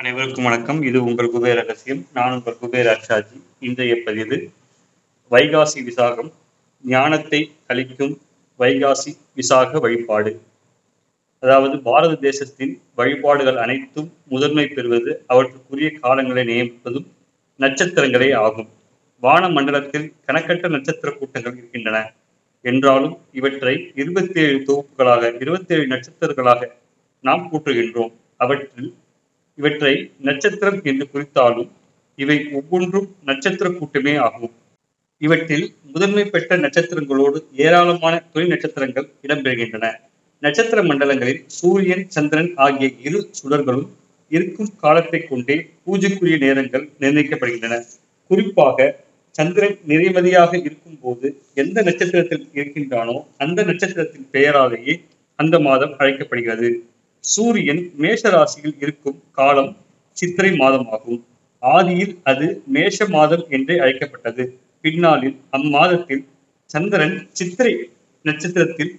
அனைவருக்கும் வணக்கம். இது உங்கள் குபேர ரகசியம். நான் உங்கள் குபேர அக்ஷாஜி. இன்றைய பதிவு வைகாசி விசாகம், ஞானத்தை அளிக்கும் வைகாசி விசாக வழிபாடு. அதாவது பாரத தேசத்தின் வழிபாடுகள் அனைத்தும் முதன்மை பெறுவது அவற்றுக்குரிய காலங்களை நியமிப்பதும் நட்சத்திரங்களே ஆகும். வான மண்டலத்தில் கணக்கற்ற நட்சத்திர கூட்டங்கள் இருக்கின்றன. என்றாலும் இவற்றை 27 தொகுப்புகளாக 27 நட்சத்திரங்களாக நாம் கூற்றுகின்றோம். இவற்றை நட்சத்திரம் என்று குறித்தாலும் இவை ஒவ்வொன்றும் நட்சத்திர கூட்டமே ஆகும். இவற்றில் முதன்மை பெற்ற நட்சத்திரங்களோடு ஏராளமான துணை நட்சத்திரங்கள் இடம்பெறுகின்றன. நட்சத்திர மண்டலங்களில் சூரியன், சந்திரன் ஆகிய இரு சுடர்களும் இருக்கும் காலத்தை கொண்டே பூஜைக்குரிய நேரங்கள் நிர்ணயிக்கப்படுகின்றன. குறிப்பாக சந்திரன் நிறைமதியாக இருக்கும் போது எந்த நட்சத்திரத்தில் இருக்கின்றானோ அந்த நட்சத்திரத்தின் பெயராலேயே அந்த மாதம் அழைக்கப்படுகிறது. சூரியன் மேஷ ராசியில் இருக்கும் காலம் சித்திரை மாதம் ஆகும். ஆதியில் அது மேஷ மாதம் என்றே அழைக்கப்பட்டது. பின்னாளில் அம்மாதத்தில் சந்திரன் சித்திரை நட்சத்திரத்தில்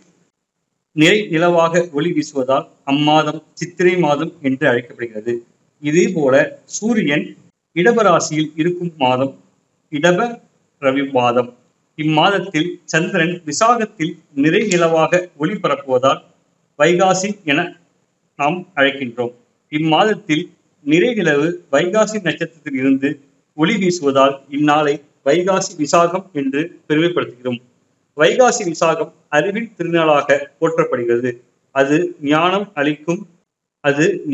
நிறை நிலவாக ஒளி வீசுவதால் அம்மாதம் சித்திரை மாதம் என்று அழைக்கப்படுகிறது. இதே போல சூரியன் இடபராசியில் இருக்கும் மாதம் இடப ரவி மாதம். இம்மாதத்தில் சந்திரன் விசாகத்தில் நிறை நிலவாக ஒளி பரப்புவதால் வைகாசி என நாம் அழைக்கின்றோம். இம்மாதத்தில் நிறை நிலவு வைகாசி நட்சத்திரத்தில் இருந்து ஒளி வீசுவதால் இந்நாளை வைகாசி விசாகம் என்று பெருமைப்படுத்துகிறோம். வைகாசி விசாகம் அறிவின் திருநாளாக போற்றப்படுகிறது. அது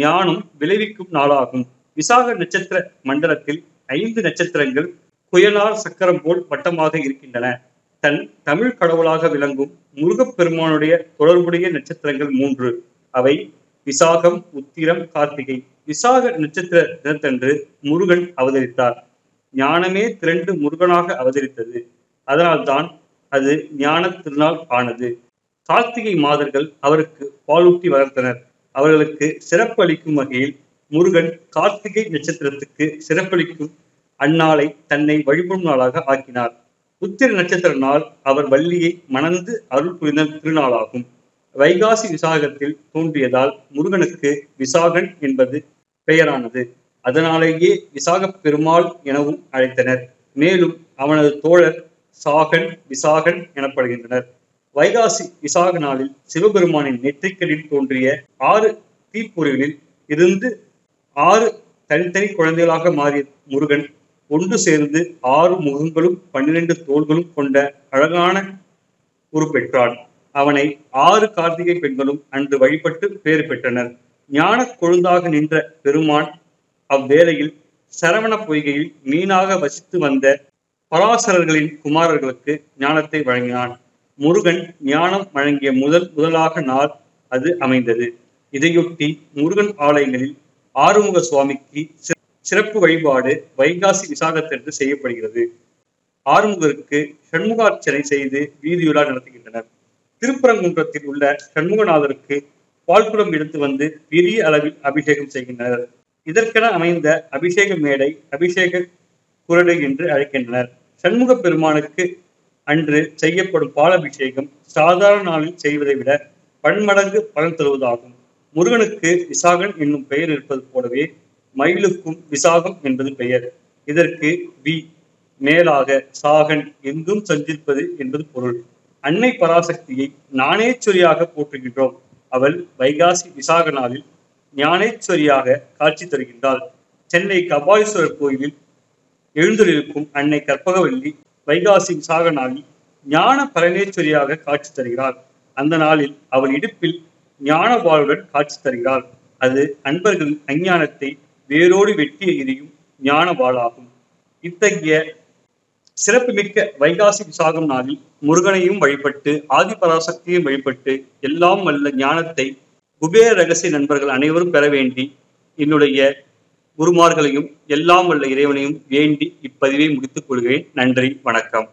ஞானம் விளைவிக்கும் நாளாகும். விசாக நட்சத்திர மண்டலத்தில் 5 நட்சத்திரங்கள் குயலார் சக்கரம் போல் வட்டமாக இருக்கின்றன. தன் தமிழ் கடவுளாக விளங்கும் முருகப்பெருமானுடைய தொடர்புடைய நட்சத்திரங்கள் 3. அவை விசாகம், உத்திரம், கார்த்திகை. விசாக நட்சத்திர தினத்தன்று முருகன் அவதரித்தார். ஞானமே திரண்டு முருகனாக அவதரித்தது. அதனால்தான் அது ஞான திருநாள் ஆனது. கார்த்திகை மாதர்கள் அவருக்கு பாலூட்டி வளர்த்தனர். அவர்களுக்கு சிறப்பு அளிக்கும் வகையில் முருகன் கார்த்திகை நட்சத்திரத்துக்கு சிறப்பளிக்கும் அந்நாளை தன்னை வழிபடும் நாளாக ஆக்கினார். உத்திர நட்சத்திர நாள் அவர் வள்ளியை மணந்து அருள் புரிந்த திருநாளாகும். வைகாசி விசாகத்தில் தோன்றியதால் முருகனுக்கு விசாகன் என்பது பெயரானது. அதனாலேயே விசாக பெருமாள் எனவும் அழைத்தனர். மேலும் அவனது தோழர் சாகன், விசாகன் எனப்படுகின்றனர். வைகாசி விசாக நாளில் சிவபெருமானின் நெற்றிக்கலில் தோன்றிய 6 தீப்பொறிகளில் இருந்து 6 தனித்தனி குழந்தைகளாக மாறிய முருகன் ஒன்று சேர்ந்து 6 முகங்களும் 12 தோள்களும் கொண்ட அழகான உருப்பெற்றான். அவனை 6 கார்த்திகை பெண்களும் அன்று வழிபட்டு பேர் பெற்றனர். ஞான கொழுந்தாக நின்ற பெருமான் அவ்வேளையில் சரவண பொய்கையில் மீனாக வசித்து வந்த பராசரர்களின் குமாரர்களுக்கு ஞானத்தை வழங்கினான். முருகன் ஞானம் வழங்கிய முதலாக நாள் அது அமைந்தது. இதையொட்டி முருகன் ஆலயங்களில் ஆறுமுக சுவாமிக்கு சிறப்பு வழிபாடு வைகாசி விசாகத்தன்று செய்யப்படுகிறது. ஆறுமுகருக்கு சண்முகார்ச்சனை செய்து வீதியுலா நடத்துகின்றனர். திருப்பரங்குன்றத்தில் உள்ள சண்முகநாதருக்கு பால்குடம் எடுத்து வந்து பெரிய அளவில் அபிஷேகம் செய்கின்றனர். இதற்கென அமைந்த அபிஷேக மேடை அபிஷேக குரடு என்று அழைக்கின்றனர். சண்முக பெருமானுக்கு அன்று செய்யப்படும் பாலபிஷேகம் சாதாரண நாளில் செய்வதை விட பன்மடங்கு பலன் தருவதாகும். முருகனுக்கு விசாகன் என்னும் பெயர் இருப்பது போலவே மயிலுக்கும் விசாகம் என்பது பெயர். இதற்கு வி மேலாக சாகன் எங்கும் சஞ்சிப்பது என்பது பொருள். அன்னை பராசக்தியை ஞானேஸ்வரியாக போற்றுகின்றோம். அவள் வைகாசி விசாக நாளில் ஞானேஸ்வரியாக காட்சி தருகின்றாள். சென்னை கபாலீஸ்வரர் கோயிலில் எழுந்தொழிக்கும் அன்னை கற்பகவல்லி வைகாசி விசாக நாளில் ஞான பரமேஸ்வரியாக காட்சி தருகிறாள். அந்த நாளில் அவள் இடுப்பில் ஞான வாளுடன் காட்சி தருகிறாள். அது அன்பர்களின் அஞ்ஞானத்தை வேரோடு வெட்டி எரியும் ஞான வாளாகும். இத்தகைய சிறப்புமிக்க வைகாசி விசாகம் நாளில் முருகனையும் வழிபட்டு ஆதிபராசக்தியையும் வழிபட்டு எல்லாம் வல்ல ஞானத்தை குபேர ரகசிய நண்பர்கள் அனைவரும் பெற வேண்டி என்னுடைய குருமார்களையும் எல்லாம் வல்ல இறைவனையும் வேண்டி இப்பதிவை முடித்துக் கொள்கிறேன். நன்றி, வணக்கம்.